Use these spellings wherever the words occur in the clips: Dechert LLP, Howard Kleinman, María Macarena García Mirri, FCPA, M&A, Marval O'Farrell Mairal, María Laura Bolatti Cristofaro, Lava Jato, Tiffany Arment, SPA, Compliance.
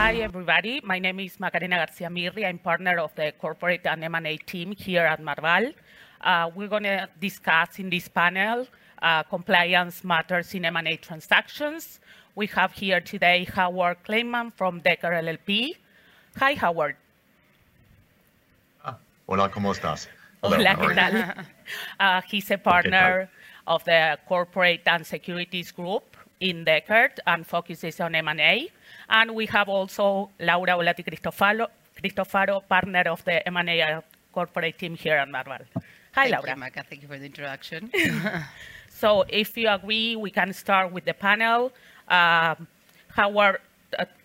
Hi, everybody. My name is Macarena García Mirri. I'm partner of the corporate and M&A team here at Marval. We're going to discuss in this panel compliance matters in M&A transactions. We have here today Howard Kleinman from Dechert LLP. Hi, Howard. Hola, ¿cómo estás? Hello, hola, ¿qué tal? He's a partner of the corporate and securities group in Dechert and focuses on M&A. And we have also Laura Bolatti Cristofaro, partner of the M&A corporate team here at Marval. Hi, Laura. Thank you, Maca. Thank you for the introduction. So if you agree, we can start with the panel. Howard,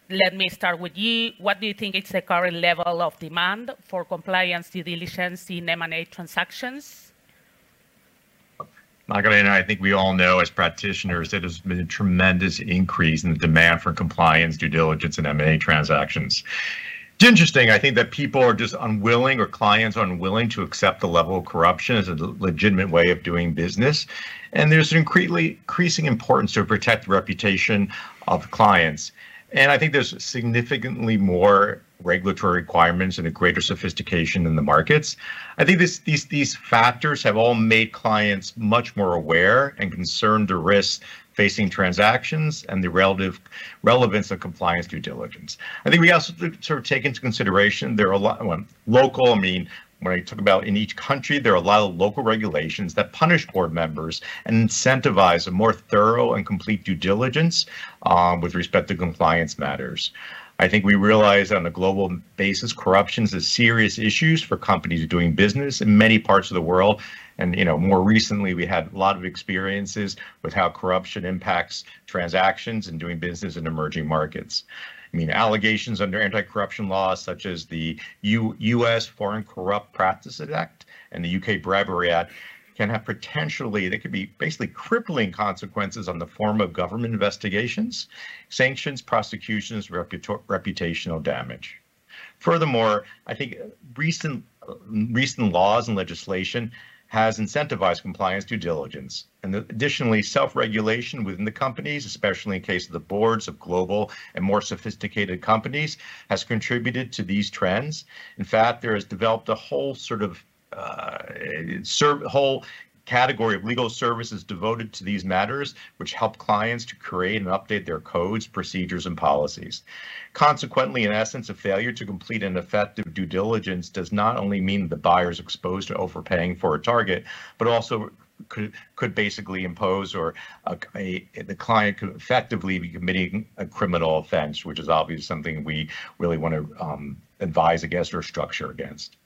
let me start with you. What do you think is the current level of demand for compliance due diligence in M&A transactions? Macarena, I think we all know as practitioners that there's been a tremendous increase in the demand for compliance, due diligence, and M&A transactions. It's interesting. I think that people are just unwilling, or clients are unwilling, to accept the level of corruption as a legitimate way of doing business. And there's an increasing importance to protect the reputation of clients. And I think there's significantly more regulatory requirements and a greater sophistication in the markets. I think these factors have all made clients much more aware and concerned the risks facing transactions and the relative relevance of compliance due diligence. I think we also sort of take into consideration there are a lot local, I mean, when I talk about in each country, there are a lot of local regulations that punish board members and incentivize a more thorough and complete due diligence with respect to compliance matters. I think we realize on a global basis, corruption is a serious issue for companies doing business in many parts of the world. And, you know, more recently, we had a lot of experiences with how corruption impacts transactions and doing business in emerging markets. I mean, allegations under anti-corruption laws such as the U.S. Foreign Corrupt Practices Act and the U.K. Bribery Act can have potentially, they could be basically crippling consequences on the form of government investigations, sanctions, prosecutions, reputational damage. Furthermore, I think recent laws and legislation has incentivized compliance due diligence. And additionally, self-regulation within the companies, especially in case of the boards of global and more sophisticated companies, has contributed to these trends. In fact, there has developed a whole sort of whole category of legal services devoted to these matters, which help clients to create and update their codes, procedures, and policies. Consequently, in essence, a failure to complete an effective due diligence does not only mean the buyer is exposed to overpaying for a target, but also could basically impose, or the client could effectively be committing a criminal offense, which is obviously something we really want to advise against or structure against.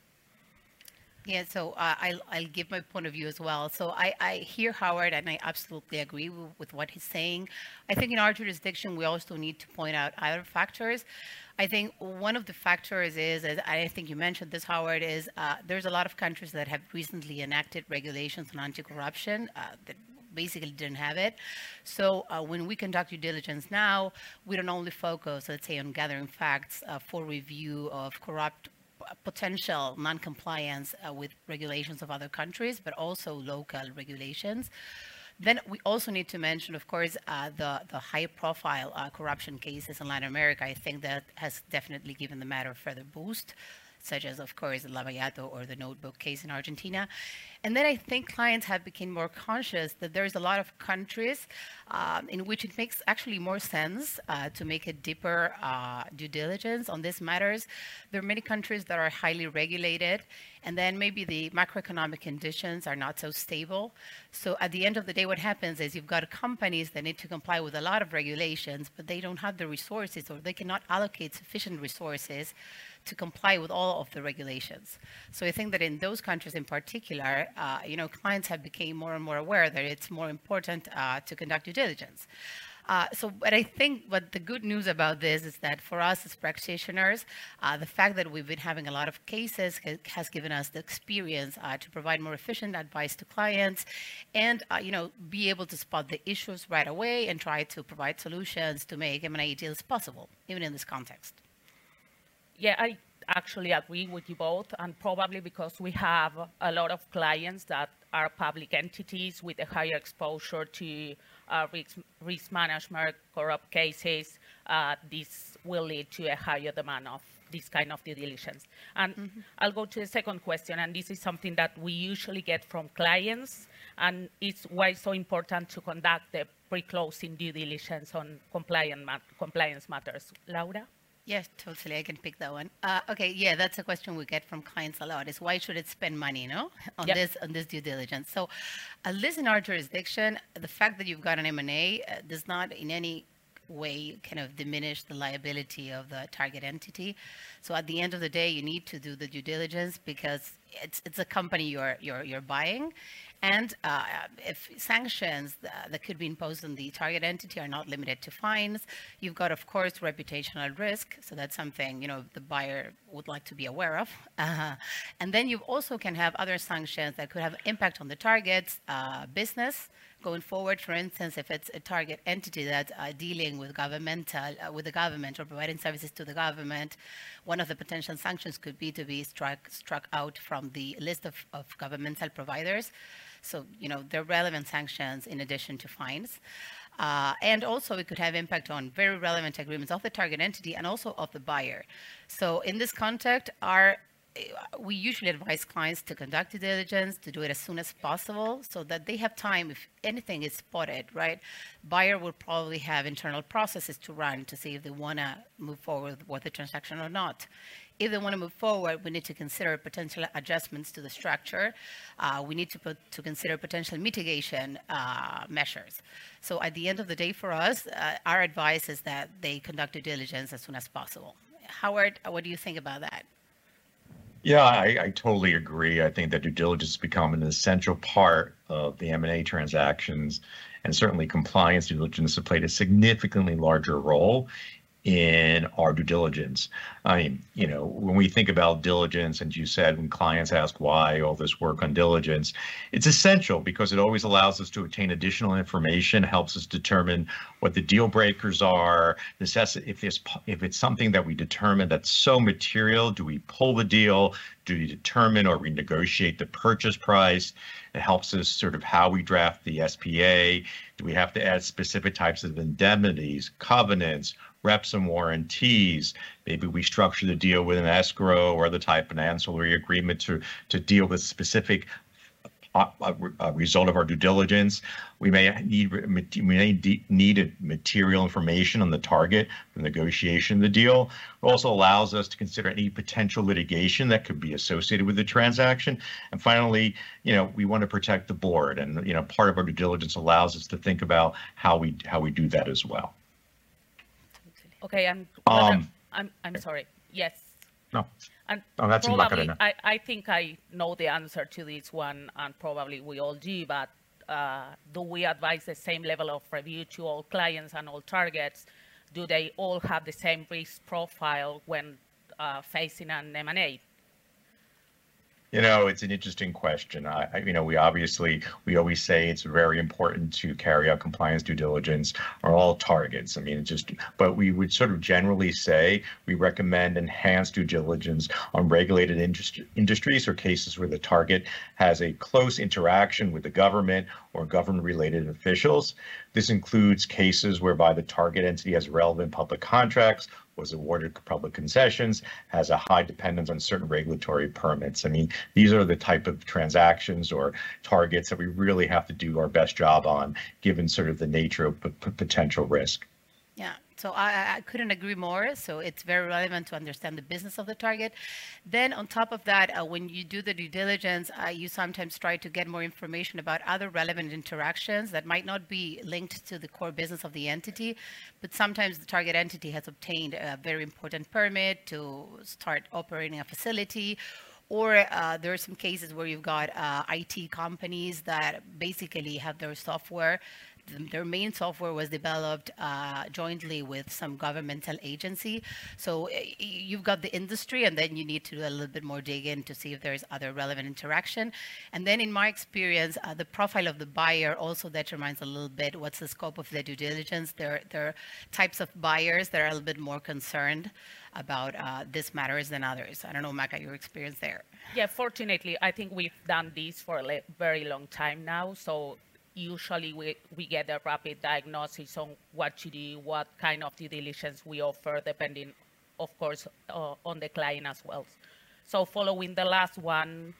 Yeah, so I'll give my point of view as well. So I hear Howard, and I absolutely agree with what he's saying. I think in our jurisdiction, we also need to point out other factors. I think one of the factors is, as I think you mentioned this, Howard, is there's a lot of countries that have recently enacted regulations on anti-corruption that basically didn't have it. So when we conduct due diligence now, we don't only focus, let's say, on gathering facts for review of corrupt potential non-compliance with regulations of other countries, but also local regulations. Then we also need to mention, of course, the high-profile corruption cases in Latin America. I think that has definitely given the matter a further boost, such as, of course, the Lava Jato or the Notebook case in Argentina. And then I think clients have become more conscious that there's a lot of countries in which it makes actually more sense to make a deeper due diligence on these matters. There are many countries that are highly regulated, and then maybe the macroeconomic conditions are not so stable. So at the end of the day, what happens is you've got companies that need to comply with a lot of regulations, but they don't have the resources, or they cannot allocate sufficient resources to comply with all of the regulations. So I think that in those countries in particular, you know, clients have become more and more aware that it's more important to conduct due diligence. But I think what the good news about this is that for us as practitioners, the fact that we've been having a lot of cases has given us the experience to provide more efficient advice to clients and, you know, be able to spot the issues right away and try to provide solutions to make M&A deals possible, even in this context. Yeah, I actually agree with you both, and probably because we have a lot of clients that are public entities with a higher exposure to risk management, corrupt cases, this will lead to a higher demand of this kind of due diligence. And I'll go to the second question, and this is something that we usually get from clients, and it's why it's so important to conduct the pre-closing due diligence on compliance matters. Laura? Yes, totally. I can pick that one. Okay, yeah, that's a question we get from clients a lot, is why should it spend money, no, on this due diligence? So at least in our jurisdiction, the fact that you've got an M&A does not in any way kind of diminish the liability of the target entity. So at the end of the day, you need to do the due diligence because it's a company you're buying. And if sanctions that could be imposed on the target entity are not limited to fines, you've got, of course, reputational risk. So that's something, you know, the buyer would like to be aware of. And then you also can have other sanctions that could have impact on the target's business going forward. For instance, if it's a target entity that's dealing with the government or providing services to the government, one of the potential sanctions could be to be struck out from the list of governmental providers. So, you know, there are relevant sanctions in addition to fines. And also it could have impact on very relevant agreements of the target entity and also of the buyer. So in this context, we usually advise clients to conduct due diligence, to do it as soon as possible so that they have time if anything is spotted, right? Buyer will probably have internal processes to run to see if they want to move forward with the transaction or not. If they want to move forward, we need to consider potential adjustments to the structure. We need to consider potential mitigation measures. So at the end of the day for us, our advice is that they conduct due diligence as soon as possible. Howard, what do you think about that? Yeah, I totally agree. I think that due diligence has become an essential part of the M&A transactions, and certainly compliance due diligence has played a significantly larger role in our due diligence. I mean, you know, when we think about diligence, and you said when clients ask why all this work on diligence, it's essential because it always allows us to obtain additional information, helps us determine what the deal breakers are, if it's something that we determine that's so material, do we pull the deal? Do we determine or renegotiate the purchase price? It helps us sort of how we draft the SPA. Do we have to add specific types of indemnities, covenants, reps and warranties? Maybe we structure the deal with an escrow or other type of ancillary agreement to deal with specific result of our due diligence. We may need material information on the target for negotiation of the deal. It also allows us to consider any potential litigation that could be associated with the transaction. And finally, you know, we want to protect the board, and you know, part of our due diligence allows us to think about how we do that as well. Okay, I'm sorry. Yes. No. And that's probably, I think I know the answer to this one, and probably we all do, but do we advise the same level of review to all clients and all targets? Do they all have the same risk profile when facing an M&A? You know, it's an interesting question. You know, we always say it's very important to carry out compliance due diligence on all targets. I mean, it's just, but we would sort of generally say we recommend enhanced due diligence on regulated industries or cases where the target has a close interaction with the government or government-related officials. This includes cases whereby the target entity has relevant public contracts, was awarded public concessions, has a high dependence on certain regulatory permits. I mean, these are the type of transactions or targets that we really have to do our best job on, given sort of the nature of potential risk. Yeah. So I couldn't agree more. So it's very relevant to understand the business of the target. Then on top of that, when you do the due diligence, you sometimes try to get more information about other relevant interactions that might not be linked to the core business of the entity, but sometimes the target entity has obtained a very important permit to start operating a facility, or there are some cases where you've got IT companies that basically have their software. Their main software was developed jointly with some governmental agency. So you've got the industry, and then you need to do a little bit more digging to see if there's other relevant interaction. And then in my experience, the profile of the buyer also determines a little bit what's the scope of the due diligence. There are types of buyers that are a little bit more concerned about this matters than others. I don't know, Maca, your experience there. Yeah, fortunately, I think we've done this for a very long time now. So usually we get a rapid diagnosis on what to do, what kind of due diligence we offer, depending, of course, on the client as well. So following the last one,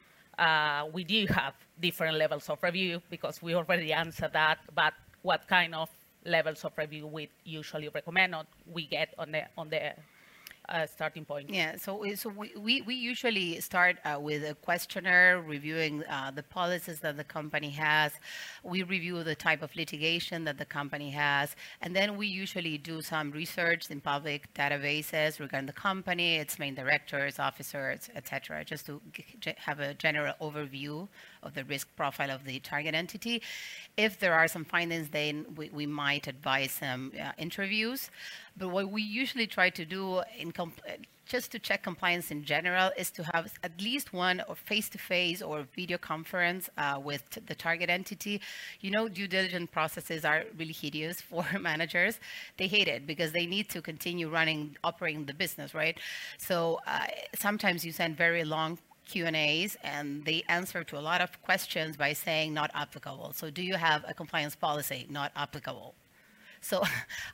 we do have different levels of review because we already answered that, but what kind of levels of review we usually recommend or we get on the starting point. Yeah, so we usually start with a questionnaire reviewing the policies that the company has. We review the type of litigation that the company has, and then we usually do some research in public databases regarding the company, its main directors, officers, etc., just to have a general overview of the risk profile of the target entity. If there are some findings, then we might advise some interviews. But what we usually try to do, in just to check compliance in general, is to have at least one or face-to-face or video conference with the target entity. You know, due diligence processes are really hideous for managers. They hate it because they need to continue running, operating the business, right? So sometimes you send very long Q&As and they answer to a lot of questions by saying not applicable. So do you have a compliance policy? Not applicable. So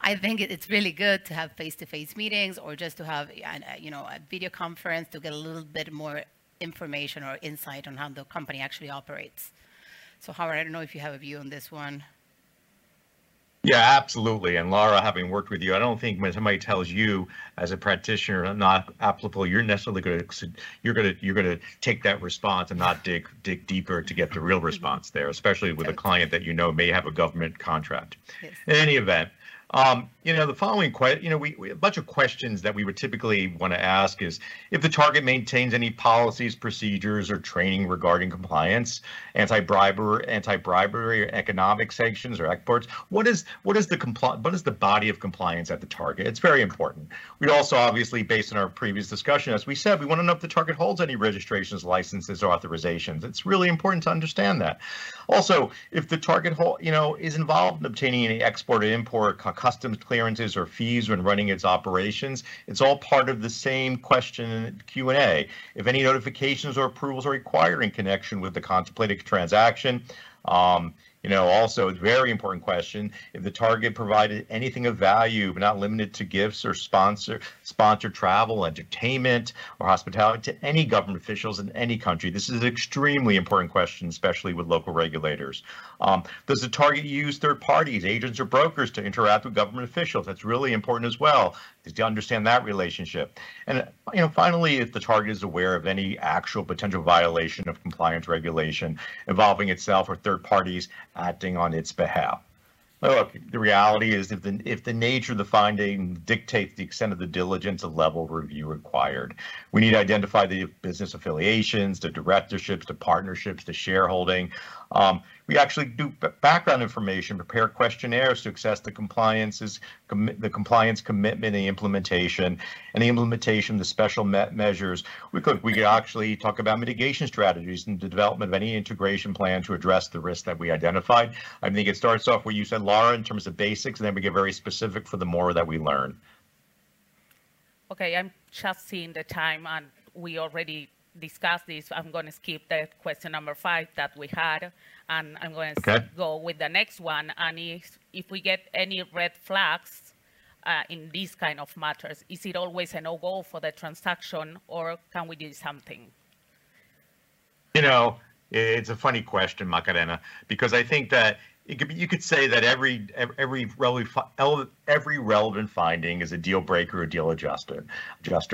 I think it's really good to have face-to-face meetings or just to have a video conference to get a little bit more information or insight on how the company actually operates. So Howard, I don't know if you have a view on this one. Yeah, absolutely. And Laura, having worked with you, I don't think when somebody tells you as a practitioner not applicable, you're necessarily going to take that response and not dig deeper to get the real response there, especially with a client that you know may have a government contract. Yes. In any event, the following question, a bunch of questions that we would typically want to ask is if the target maintains any policies, procedures, or training regarding compliance, anti-bribery, economic sanctions, or exports. What is the body of compliance at the target? It's very important. We'd also, obviously, based on our previous discussion, as we said, we want to know if the target holds any registrations, licenses, or authorizations. It's really important to understand that. Also, if the target is involved in obtaining any export or import customs clearances or fees when running its operations, it's all part of the same question Q&A. If any notifications or approvals are required in connection with the contemplated transaction, also a very important question, if the target provided anything of value, but not limited to gifts or sponsored travel, entertainment, or hospitality to any government officials in any country. This is an extremely important question, especially with local regulators. Does the target use third parties, agents, or brokers to interact with government officials? That's really important as well, to understand that relationship. And finally, if the target is aware of any actual potential violation of compliance regulation involving itself or third parties acting on its behalf. Look, the reality is if the nature of the finding dictates the extent of the diligence and level of review required. We need to identify the business affiliations, the directorships, the partnerships, the shareholding. We actually do background information, prepare questionnaires to assess the compliances, the compliance commitment and the implementation of the special measures. We could actually talk about mitigation strategies and the development of any integration plan to address the risk that we identified. I think it starts off where you said, Laura, in terms of basics, and then we get very specific for the more that we learn. Okay, I'm just seeing the time, and we already discussed this. I'm going to skip the question number 5 that we had, and I'm going to go with the next one. And if we get any red flags in these kind of matters, is it always a no-go for the transaction, or can we do something? It's a funny question, Macarena, because I think that you could say that every relevant finding is a deal breaker or deal adjuster,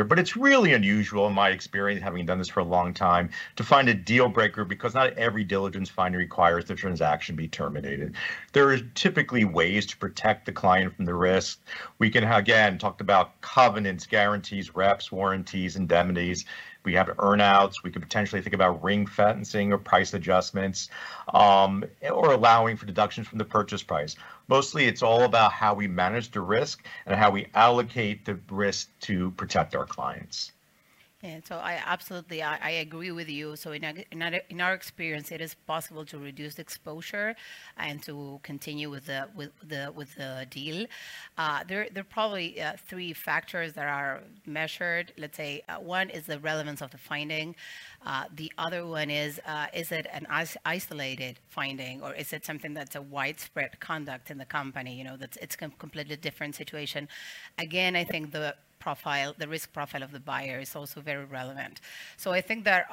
but it's really unusual in my experience, having done this for a long time, to find a deal breaker because not every diligence finding requires the transaction be terminated. There are typically ways to protect the client from the risk. We can, again, talk about covenants, guarantees, reps, warranties, indemnities. We have earnouts. We could potentially think about ring fencing or price adjustments, or allowing for deductions from the purchase price. Mostly, it's all about how we manage the risk and how we allocate the risk to protect our clients. Yeah, so I absolutely, I agree with you. So in our experience, it is possible to reduce exposure and to continue with the deal. There are probably three factors that are measured. Let's say one is the relevance of the finding. The other one is it an isolated finding, or is it something that's a widespread conduct in the company? You know, it's a completely different situation. Again, I think the risk profile of the buyer is also very relevant. So I think that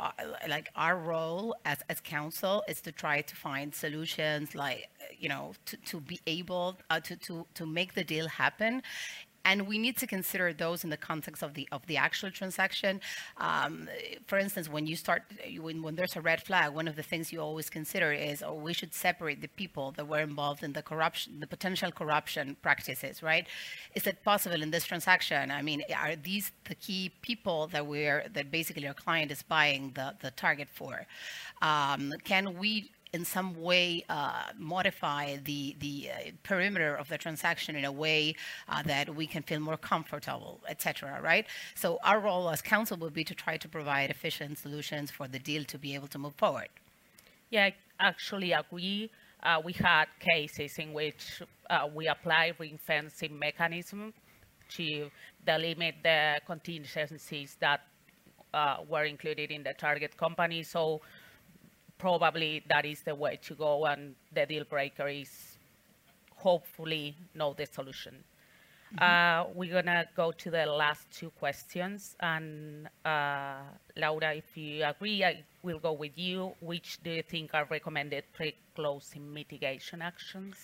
like our role as counsel is to try to find solutions, like, you know, to be able to make the deal happen. And we need to consider those in the context of the actual transaction. For instance, when there's a red flag, one of the things you always consider is, oh, we should separate the people that were involved in the potential corruption practices, right? Is that possible in this transaction? I mean, are these the key people that basically our client is buying the target for? Can we in some way modify the perimeter of the transaction in a way that we can feel more comfortable, etc., right? So our role as counsel would be to try to provide efficient solutions for the deal to be able to move forward. Yeah, I actually agree. We had cases in which we apply ring-fencing mechanism to delimit the contingencies that were included in the target company. So probably that is the way to go, and the deal breaker is hopefully not the solution. Mm-hmm. We're gonna go to the last two questions, and Laura, if you agree, I will go with you. Which do you think are recommended pre-closing mitigation actions?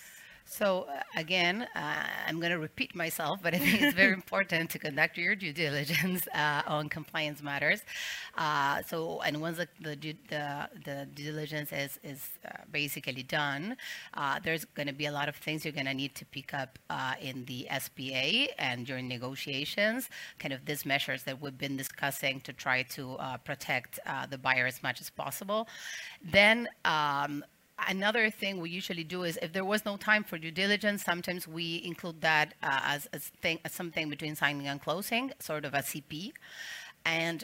So again, I'm going to repeat myself, but I think it's very important to conduct your due diligence on compliance matters. And once the due diligence is basically done, there's going to be a lot of things you're going to need to pick up in the SPA and during negotiations, kind of these measures that we've been discussing to try to protect the buyer as much as possible. Then, another thing we usually do is, if there was no time for due diligence, sometimes we include that as something between signing and closing, sort of a CP. And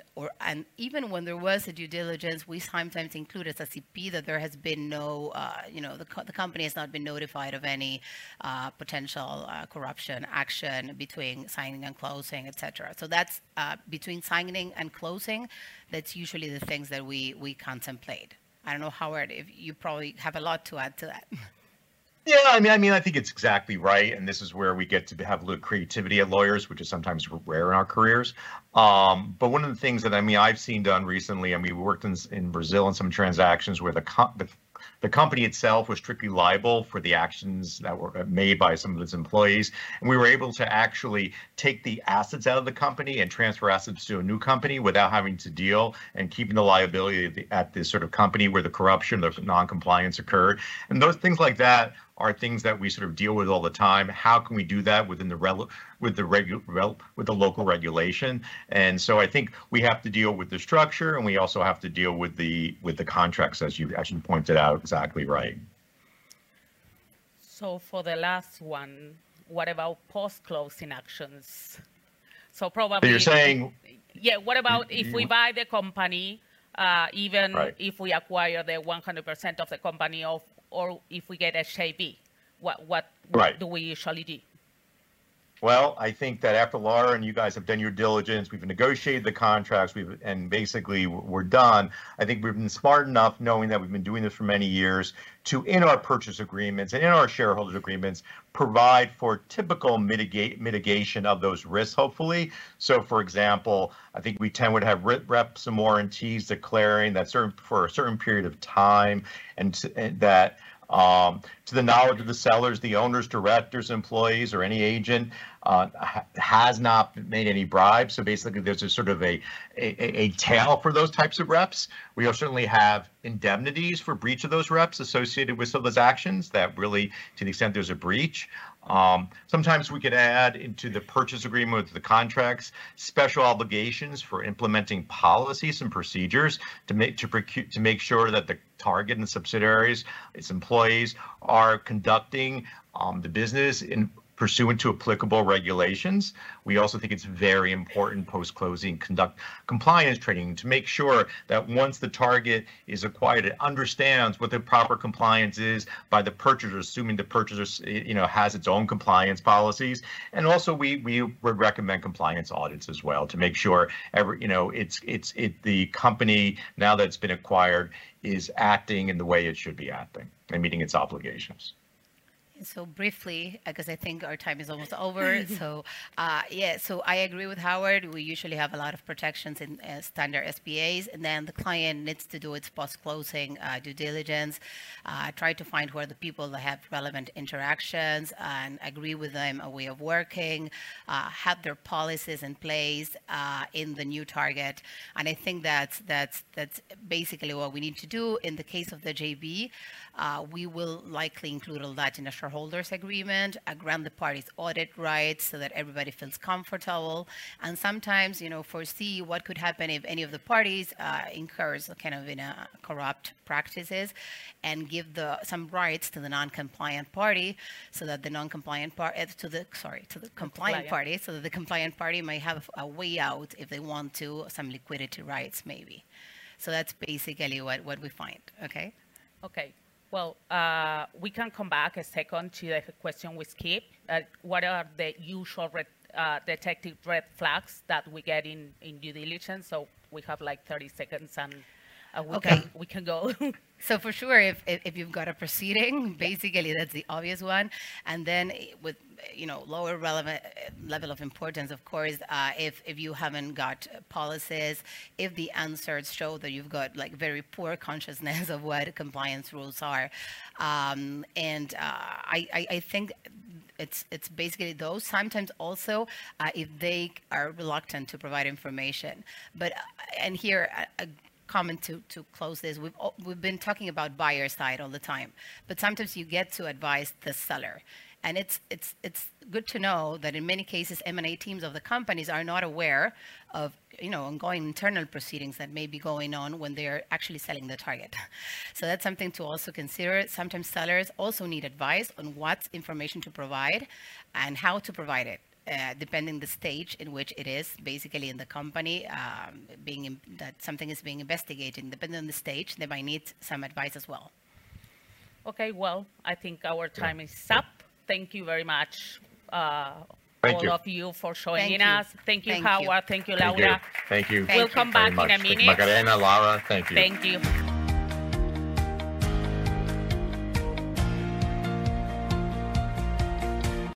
even when there was a due diligence, we sometimes include as a CP that there has been no, the company has not been notified of any potential corruption action between signing and closing, etc. So that's between signing and closing. That's usually the things that we contemplate. I don't know, Howard, if you probably have a lot to add to that. Yeah, I mean, I think it's exactly right. And this is where we get to have a little creativity at lawyers, which is sometimes rare in our careers. But one of the things that, I've seen done recently, we worked in Brazil on some transactions where the company itself was strictly liable for the actions that were made by some of its employees. And we were able to actually take the assets out of the company and transfer assets to a new company without having to deal, and keeping the liability at this sort of company where the corruption, the non-compliance occurred. And those things like that are things that we sort of deal with all the time. How can we do that within the local regulation? And so I think we have to deal with the structure, and we also have to deal with the contracts, as you pointed out, exactly right. So for the last one, what about post-closing actions? So probably so you're saying, yeah. What about if we buy the company, even right. if we acquire the 100% of the company of? Or if we get SJB, what right. do we usually do? Well, I think that after Laura and you guys have done your diligence, we've negotiated the contracts, and basically we're done. I think we've been smart enough, knowing that we've been doing this for many years, to in our purchase agreements and in our shareholders agreements provide for typical mitigation of those risks, hopefully. So, for example, I think we would have reps and warranties declaring that for a certain period of time, and that. To the knowledge of the sellers, the owners, directors, employees, or any agent, has not made any bribes. So basically, there's a sort of a tail for those types of reps. We certainly have indemnities for breach of those reps associated with some of those actions that really, to the extent there's a breach. Sometimes we could add into the purchase agreement with the contracts special obligations for implementing policies and procedures to make sure that the target and subsidiaries, its employees, are conducting the business in pursuant to applicable regulations. We also think it's very important post-closing conduct compliance training to make sure that once the target is acquired, it understands what the proper compliance is by the purchaser, assuming the purchaser, you know, has its own compliance policies. And also we would recommend compliance audits as well to make sure every, you know, the company, now that it's been acquired, is acting in the way it should be acting and meeting its obligations. So briefly, because I think our time is almost over. So yeah, so I agree with Howard. We usually have a lot of protections in standard SPAs, and then the client needs to do its post-closing due diligence, try to find who are the people that have relevant interactions and agree with them a way of working, have their policies in place in the new target. And I think that's basically what we need to do. In the case of the JV, we will likely include all that in a shareholders agreement, grant the parties audit rights so that everybody feels comfortable, and sometimes, you know, foresee what could happen if any of the parties incurs kind of in a corrupt practices, and give some rights to the non-compliant party so that the non-compliant party to the compliant party, so that the compliant party may have a way out if they want to, some liquidity rights maybe. So that's basically what we find. Okay. Okay. Well, we can come back a second to the question we skipped. What are the usual detective red flags that we get in due diligence? So we have like 30 seconds and we can go. So for sure, if you've got a proceeding, basically that's the obvious one. And then with, you know, lower relevant level of importance, of course, if you haven't got policies, if the answers show that you've got like very poor consciousness of what compliance rules are. And I think it's basically those. Sometimes also if they are reluctant to provide information. But, and here, comment to close this, we've been talking about buyer side all the time, but sometimes you get to advise the seller. And it's good to know that in many cases, M&A teams of the companies are not aware of, you know, ongoing internal proceedings that may be going on when they're actually selling the target. So that's something to also consider. Sometimes sellers also need advice on what information to provide and how to provide it. Depending the stage in which it is, basically in the company, that something is being investigated. Depending on the stage, they might need some advice as well. Okay, well, I think our time is up. Thank you very much, all of you for joining us. Thank you, Howard. Thank you, Laura. Thank you. We'll come back in a minute. Macarena, Laura, thank you. Thank you.